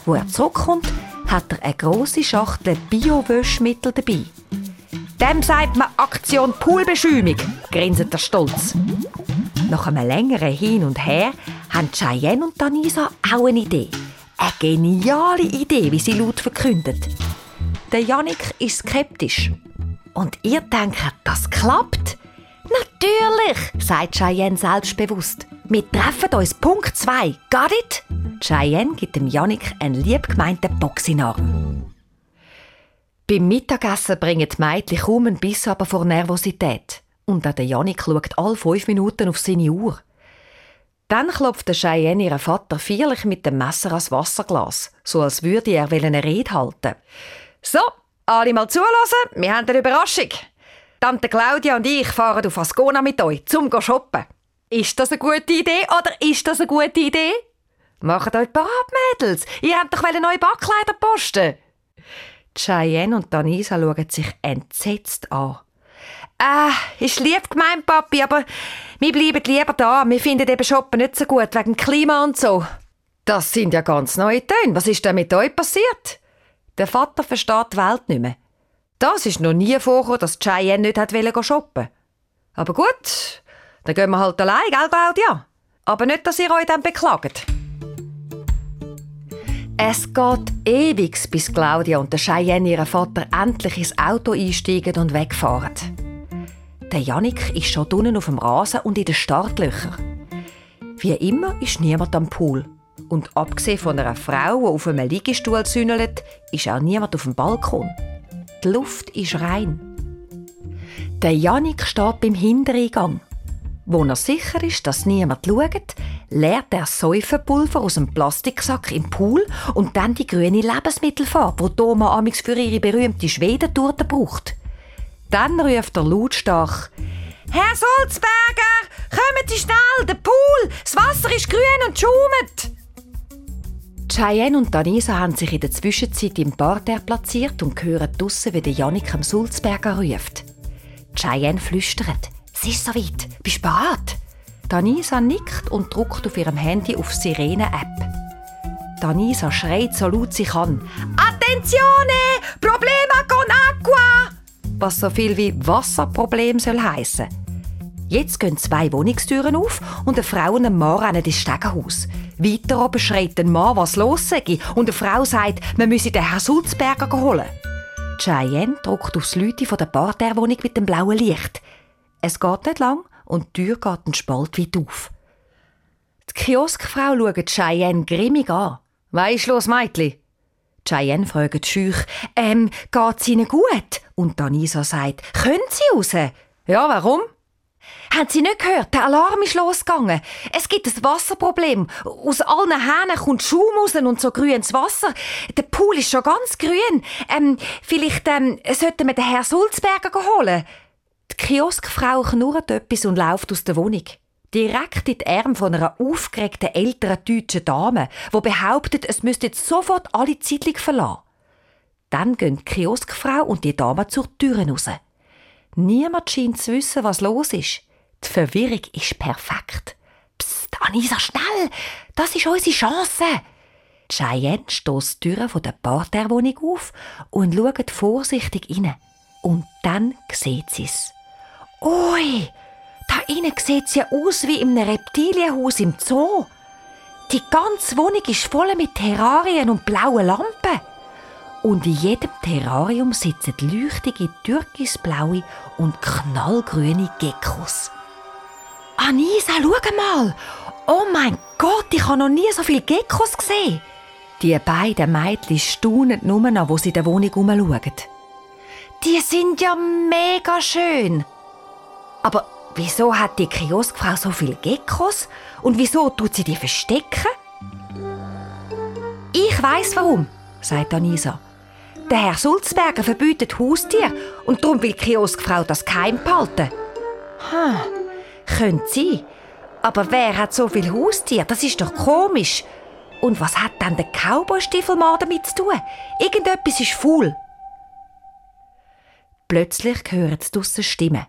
Wo er zurückkommt, hat er eine grosse Schachtel Bio-Wäschmittel dabei. Dem sagt man Aktion Poolbeschäumung, grinset er stolz. Nach einem längeren Hin und Her haben Cheyenne und Danisa auch eine Idee. Eine geniale Idee, wie sie laut verkündet. Der Jannik ist skeptisch. Und ihr denkt, das klappt? Natürlich, sagt Cheyenne selbstbewusst. Wir treffen uns Punkt 2. Got it? Cheyenne gibt dem Jannik einen liebgemeinten Boxinarm. Beim Mittagessen bringen die Mädchen kaum einen Biss aber vor Nervosität. Und auch der Jannik schaut alle 5 Minuten auf seine Uhr. Dann klopft der Cheyenne ihren Vater feierlich mit dem Messer ans Wasserglas, so als würde er eine Rede halten. So, alle mal zuhören, wir haben eine Überraschung. Tante Claudia und ich fahren auf Ascona mit euch, zum zu shoppen. Ist das eine gute Idee oder ist das eine gute Idee? Macht euch parat, Mädels, ihr habt doch neue Backkleider posten. Die Cheyenne und Danisa schauen sich entsetzt an. Ist lieb gemeint, Papi, aber wir bleiben lieber da. Wir finden eben Shoppen nicht so gut, wegen Klima und so. Das sind ja ganz neue Töne. Was ist denn mit euch passiert? Der Vater versteht die Welt nicht mehr. Das ist noch nie vorgekommen, dass Cheyenne nicht wollte shoppen. Aber gut, dann gehen wir halt allein, gell, Claudia? Aber nicht, dass ihr euch dann beklagt. Es geht ewig, bis Claudia und der Cheyenne ihren Vater endlich ins Auto einsteigen und wegfahren. Der Jannik ist schon unten auf dem Rasen und in den Startlöchern. Wie immer ist niemand am Pool. Und abgesehen von einer Frau, die auf einem Liegestuhl zünnelt, ist auch niemand auf dem Balkon. Die Luft ist rein. Der Jannik steht beim Hintereingang. Wo er sicher ist, dass niemand schaut, leert er Säuferpulver aus einem Plastiksack im Pool und dann die grüne Lebensmittelfarbe, die Doma amigs für ihre berühmte Schwedentorte braucht. Dann ruft er lautstark, «Herr Sulzberger, kommen Sie schnell, der Pool, das Wasser ist grün und schaumt!» Cheyenne und Danisa haben sich in der Zwischenzeit im Parterre platziert und hören draussen, wie der Jannik am Sulzberger ruft. Cheyenne flüstert, «Es ist soweit, bist du bereit?» Danisa nickt und drückt auf ihrem Handy auf Sirene-App. Danisa schreit so laut sie kann. «Attenzione! Problema con acqua!» Was so viel wie «Wasserproblem» soll heissen. Jetzt gehen 2 Wohnungstüren auf und eine Frau und ein Mann rennen ins Stegenhaus. Weiter oben schreit ein Mann, was los sei, und eine Frau sagt, man müsse den Herrn Sulzberger holen. Cheyenne drückt aufs Lüti von der Parterre-Wohnung mit dem blauen Licht. Es geht nicht lang. Und die Tür geht einen Spalt weit auf. Die Kioskfrau schaut Cheyenne grimmig an. «Was ist los, Mädchen?» Cheyenne fragt schüch. Geht's Ihnen gut?» Und Danisa sagt, «Können Sie raus?» «Ja, warum?» «Haben Sie nicht gehört? Der Alarm ist losgegangen. Es gibt ein Wasserproblem. Aus allen Hähnen kommt Schaum raus und so grünes Wasser. Der Pool ist schon ganz grün. Vielleicht sollten wir den Herrn Sulzberger holen.» Die Kioskfrau knurrt etwas und läuft aus der Wohnung. Direkt in die Arme von einer aufgeregten älteren deutschen Dame, die behauptet, es müsste jetzt sofort alle Zeitung verlassen. Dann gehen die Kioskfrau und die Dame zur Tür raus. Niemand scheint zu wissen, was los ist. Die Verwirrung ist perfekt. Psst, Anisa, schnell! Das ist unsere Chance! Die Cheyenne stösst die Tür der Parterrewohnung auf und schaut vorsichtig rein. Und dann sieht sie es. Ui, da innen sieht es ja aus wie in einem Reptilienhaus im Zoo. Die ganze Wohnung ist voll mit Terrarien und blauen Lampen. Und in jedem Terrarium sitzen leuchtige, türkisblaue und knallgrüne Geckos. Anisa, schau mal! Oh mein Gott, ich habe noch nie so viele Geckos gesehen! Die beiden Mädchen staunen nur noch, wo sie in der Wohnung herumschauen. Die sind ja mega schön! Aber wieso hat die Kioskfrau so viele Geckos? Und wieso tut sie die verstecken? Ich weiss warum, sagt Anisa. Der Herr Sulzberger verbietet Haustiere und darum will die Kioskfrau das geheim behalten. Könnte sein. Aber wer hat so viele Haustiere? Das ist doch komisch. Und was hat dann der Cowboy-Stiefelmann damit zu tun? Irgendetwas ist faul. Plötzlich hören sie draussen Stimmen.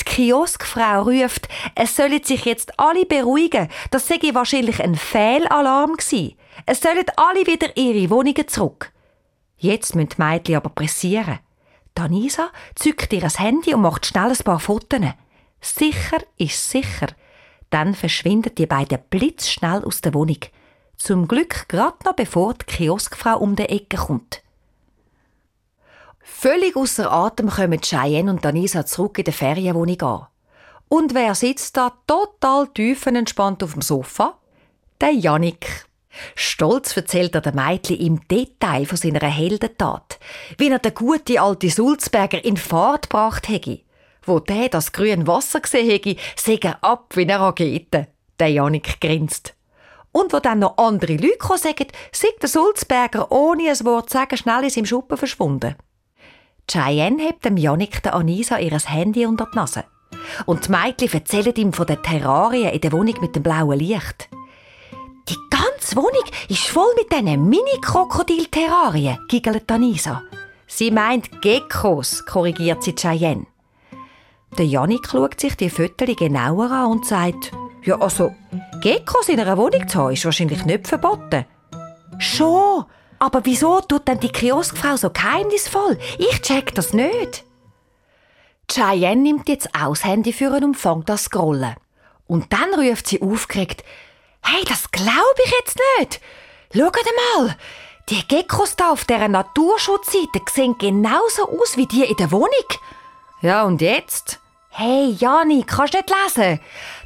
Die Kioskfrau ruft, es sollen sich jetzt alle beruhigen. Das sei wahrscheinlich ein Fehlalarm gewesen. Es sollen alle wieder ihre Wohnungen zurück. Jetzt müssen die Mädchen aber pressieren. Anisa zückt ihr Handy und macht schnell ein paar Fotos. Sicher ist sicher. Dann verschwinden die beiden blitzschnell aus der Wohnung. Zum Glück gerade noch bevor die Kioskfrau um die Ecke kommt. Völlig ausser Atem kommen Cheyenne und Anisa zurück in die Ferienwohnung an. Und wer sitzt da total tiefenentspannt auf dem Sofa? Der Jannik. Stolz erzählt er den Mädchen im Detail von seiner Heldentat, wie er den guten alten Sulzberger in Fahrt gebracht hätte. Wo der das grüne Wasser gesehen hätte, sei er ab wie eine Rakete. Der Jannik grinst. Und wo dann noch andere Leute kommen, sei der Sulzberger ohne ein Wort zu sagen schnell in seinem Schuppen verschwunden. Cheyenne hebt dem Jannik der Anisa ihr Handy unter die Nase. Und die Mädchen erzählen ihm von den Terrarien in der Wohnung mit dem blauen Licht. Die ganze Wohnung ist voll mit diesen Mini-Krokodil-Terrarien, giggelt Anisa. Sie meint Geckos, korrigiert sie Cheyenne. Der Jannik schaut sich die Fotos genauer an und sagt, ja also, Geckos in einer Wohnung zu haben ist wahrscheinlich nicht verboten. Schon! Aber wieso tut denn die Kioskfrau so geheimnisvoll? Ich check das nicht. Cheyenne nimmt jetzt auch das Handy für einen und fängt an zu scrollen. Und dann ruft sie aufgeregt, «Hey, das glaube ich jetzt nicht! Schaut mal! Die Geckos da auf dieser Naturschutzseite sehen genauso aus wie die in der Wohnung!» «Ja, und jetzt?» «Hey, Jani, kannst du nicht lesen?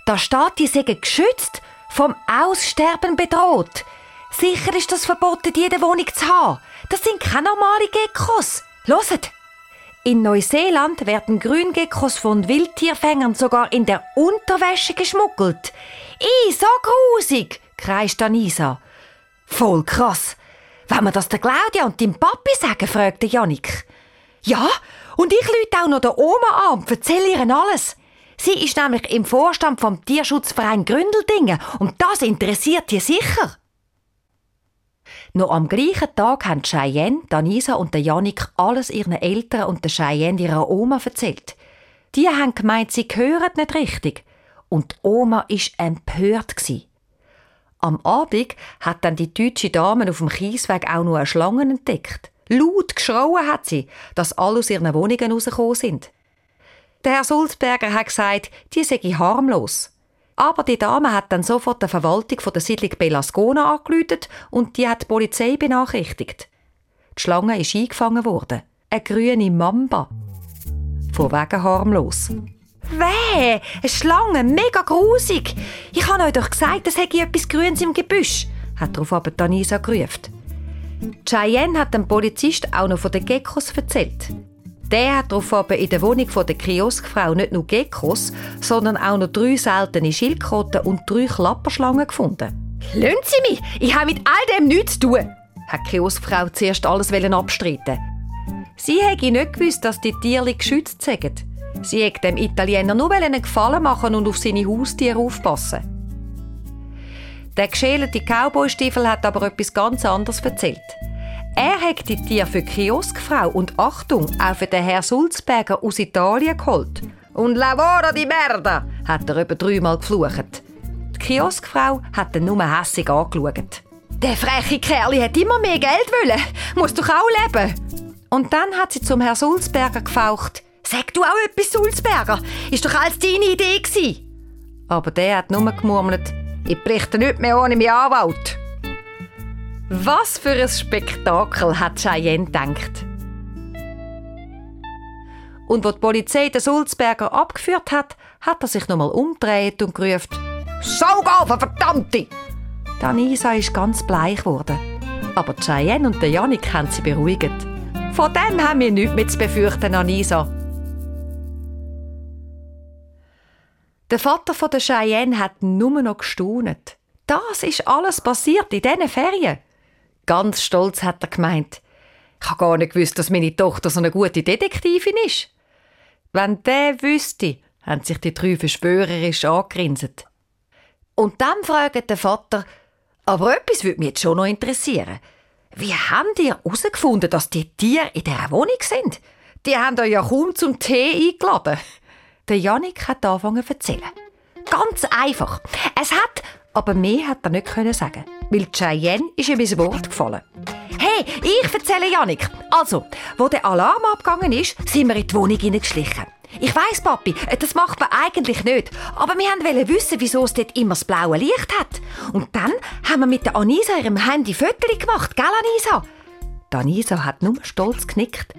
Da steht, die seien geschützt, vom Aussterben bedroht!» Sicher ist das verboten, die in der Wohnung zu haben. Das sind keine normalen Geckos. Hört! In Neuseeland werden Grüngeckos von Wildtierfängern sogar in der Unterwäsche geschmuggelt. «Ih, so grusig!» kreischt Anisa. «Voll krass! Wenn man das der Claudia und dem Papi sagen?» fragt Jannik. «Ja, und ich lüte auch noch der Oma an und erzähle ihr alles. Sie ist nämlich im Vorstand vom Tierschutzverein Gründeldingen und das interessiert sie sicher.» Noch am gleichen Tag haben Cheyenne, Anisa und Jannik alles ihren Eltern und Cheyenne ihrer Oma erzählt. Die haben gemeint, sie hören nicht richtig. Und die Oma war empört. Am Abend hat dann die deutsche Dame auf dem Kiesweg auch noch eine Schlange entdeckt. Laut geschrauen hat sie, dass alle aus ihren Wohnungen rausgekommen sind. Der Herr Sulzberger hat gesagt, die sei harmlos. Aber die Dame hat dann sofort die Verwaltung von der Siedlung Bella Scona angerufen und die hat die Polizei benachrichtigt. Die Schlange ist eingefangen worden. Eine grüne Mamba. Von wegen harmlos. Weh, eine Schlange, mega grusig. Ich habe euch doch gesagt, es hätte etwas Grünes im Gebüsch, hat darauf aber Anisa gerufen. Cheyenne hat dem Polizist auch noch von den Geckos erzählt. Der hat darauf aber in der Wohnung der Kioskfrau nicht nur Geckos, sondern auch noch 3 seltene Schildkröten und 3 Klapperschlangen gefunden. «Lassen Sie mich! Ich habe mit all dem nichts zu tun!» hat die Kioskfrau zuerst alles abstreiten. Sie hätte nicht gewusst, dass die Tiere geschützt seien. Sie hätte dem Italiener nur einen Gefallen machen und auf seine Haustiere aufpassen. Der geschälte Cowboy-Stiefel hat aber etwas ganz anderes erzählt. Er hat die Tiere für die Kioskfrau und Achtung auch für den Herrn Sulzberger aus Italien geholt. «Und lavoro di merda!» hat er etwa 3-mal geflucht. Die Kioskfrau hat ihn nur hässig angeschaut. «Der freche Kerli hat immer mehr Geld wollen. Muss doch auch leben!» Und dann hat sie zum Herrn Sulzberger gefaucht. «Sag du auch etwas, Sulzberger? Ist doch alles deine Idee gewesen!» Aber der hat nur gemurmelt. «Ich berichte nicht mehr ohne meinen Anwalt!» Was für ein Spektakel, hat Cheyenne gedacht. Und als die Polizei den Sulzberger abgeführt hat, hat er sich nochmal umgedreht und gerufen: «Saugafe, verdammte!» Die Anisa ist ganz bleich geworden. Aber Cheyenne und Janik haben sie beruhigt. Von dem haben wir nichts mehr zu befürchten, Anisa. Der Vater von der Cheyenne hat nur noch gestaunet. Das ist alles passiert in diesen Ferien. Ganz stolz hat er gemeint: «Ich habe gar nicht gewusst, dass meine Tochter so eine gute Detektivin ist.» Wenn der wüsste, haben sich die 3 verschwörerisch angegrinset. Und dann fragt der Vater: «Aber etwas würde mich jetzt schon noch interessieren. Wie habt ihr herausgefunden, dass die Tiere in dieser Wohnung sind? Die haben euch ja kaum zum Tee eingeladen.» Der Janik hat angefangen zu erzählen. «Ganz einfach. Es hat...» Aber mehr hat er nicht sagen, weil Cheyenne ist ihm ins Wort gefallen. «Hey, ich erzähle Janik. Also, wo der Alarm abgegangen ist, sind wir in die Wohnung hineingeschlichen. Ich weiss, Papi, das macht man eigentlich nicht. Aber wir wollten wissen, wieso es dort immer das blaue Licht hat. Und dann haben wir mit der Anisa ihrem Handy Fotos gemacht, gell, Anisa?» Die Anisa hat nur stolz genickt.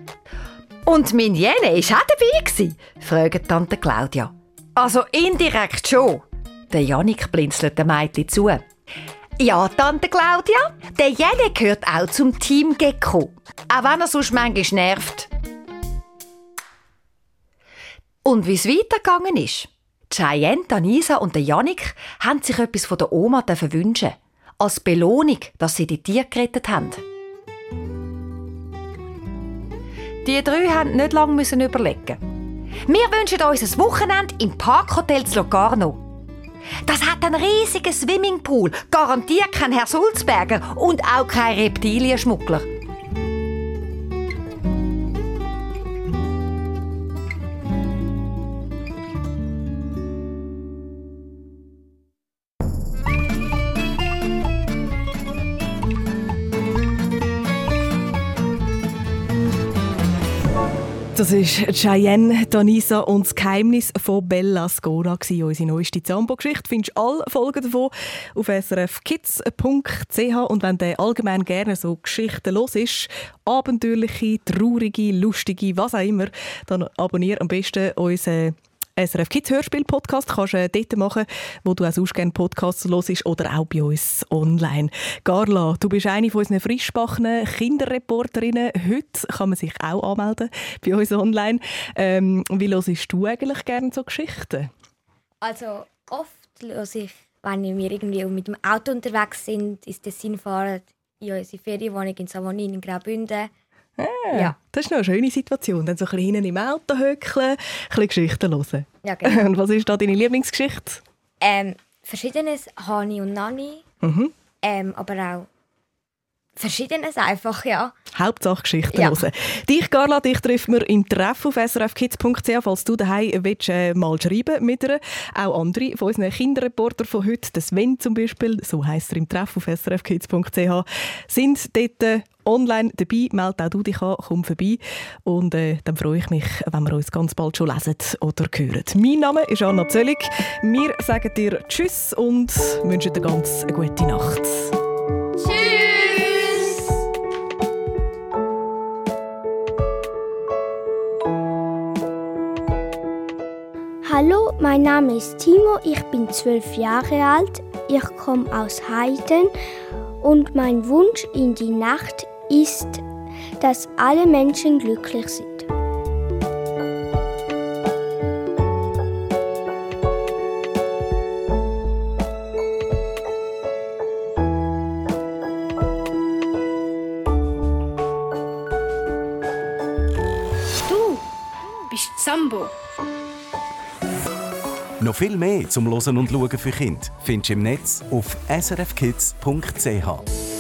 «Und mein Jene war auch dabei?» fragt Tante Claudia. «Also indirekt schon.» Der Janik blinzelt dem Mädchen zu. «Ja, Tante Claudia, der Jene gehört auch zum Team Gecko. Auch wenn er sonst manchmal nervt.» Und wie es weitergegangen ist? Cheyenne, Anisa und der Janik haben sich etwas von der Oma wünschen. Als Belohnung, dass sie die Tiere gerettet haben. Die 3 mussten nicht lange überlegen. «Wir wünschen uns ein Wochenende im Parkhotel Locarno. Das hat einen riesigen Swimmingpool, garantiert kein Herr Sulzberger und auch kein Reptilienschmuggler.» Das war Cheyenne, Danisa und das Geheimnis von Bella Scona, unsere neueste Zambo-Geschichte. Findest du alle Folgen davon auf srfkids.ch. Und wenn du allgemein gerne so Geschichten los ist, abenteuerliche, traurige, lustige, was auch immer, dann abonniere am besten unseren SRF Kids Hörspiel Podcast. Kannst du dort machen, wo du auch sonst gerne Podcasts hörst oder auch bei uns online. Carla, du bist eine von unseren frischbackenen Kinderreporterinnen. Heute kann man sich auch anmelden bei uns online. Wie hörst du eigentlich gerne so Geschichten? Also oft höre ich, wenn wir irgendwie mit dem Auto unterwegs sind, ist das Sinn fahren in unsere Ferienwohnung in Savonin in Graubünden. Ja. Das ist noch eine schöne Situation. Dann so ein bisschen hinten im Auto hückeln, ein bisschen Geschichten hören. Ja, genau. Und was ist da deine Lieblingsgeschichte? Verschiedenes, Hani und Nani. Mhm. Aber auch Verschiedenes einfach, ja. Hauptsache Geschichten hören. Dich, Carla, dich trifft man im Treff auf srfkids.ch, falls du daheim willst, mal schreiben mit ihr. Auch andere von unseren Kinderreporter von heute, der Sven zum Beispiel, so heisst er im Treff auf srfkids.ch, sind dort online dabei. Melde auch du dich an, komm vorbei. Und dann freue ich mich, wenn wir uns ganz bald schon lesen oder hören. Mein Name ist Anna Zöllig. Wir sagen dir Tschüss und wünschen dir ganz eine gute Nacht. Tschüss! Hallo, mein Name ist Timo, ich bin 12 Jahre alt, ich komme aus Heiden und mein Wunsch in die Nacht ist, dass alle Menschen glücklich sind. Du bist Zambo. Noch viel mehr zum Hören und Schauen für Kinder findest du im Netz auf srfkids.ch.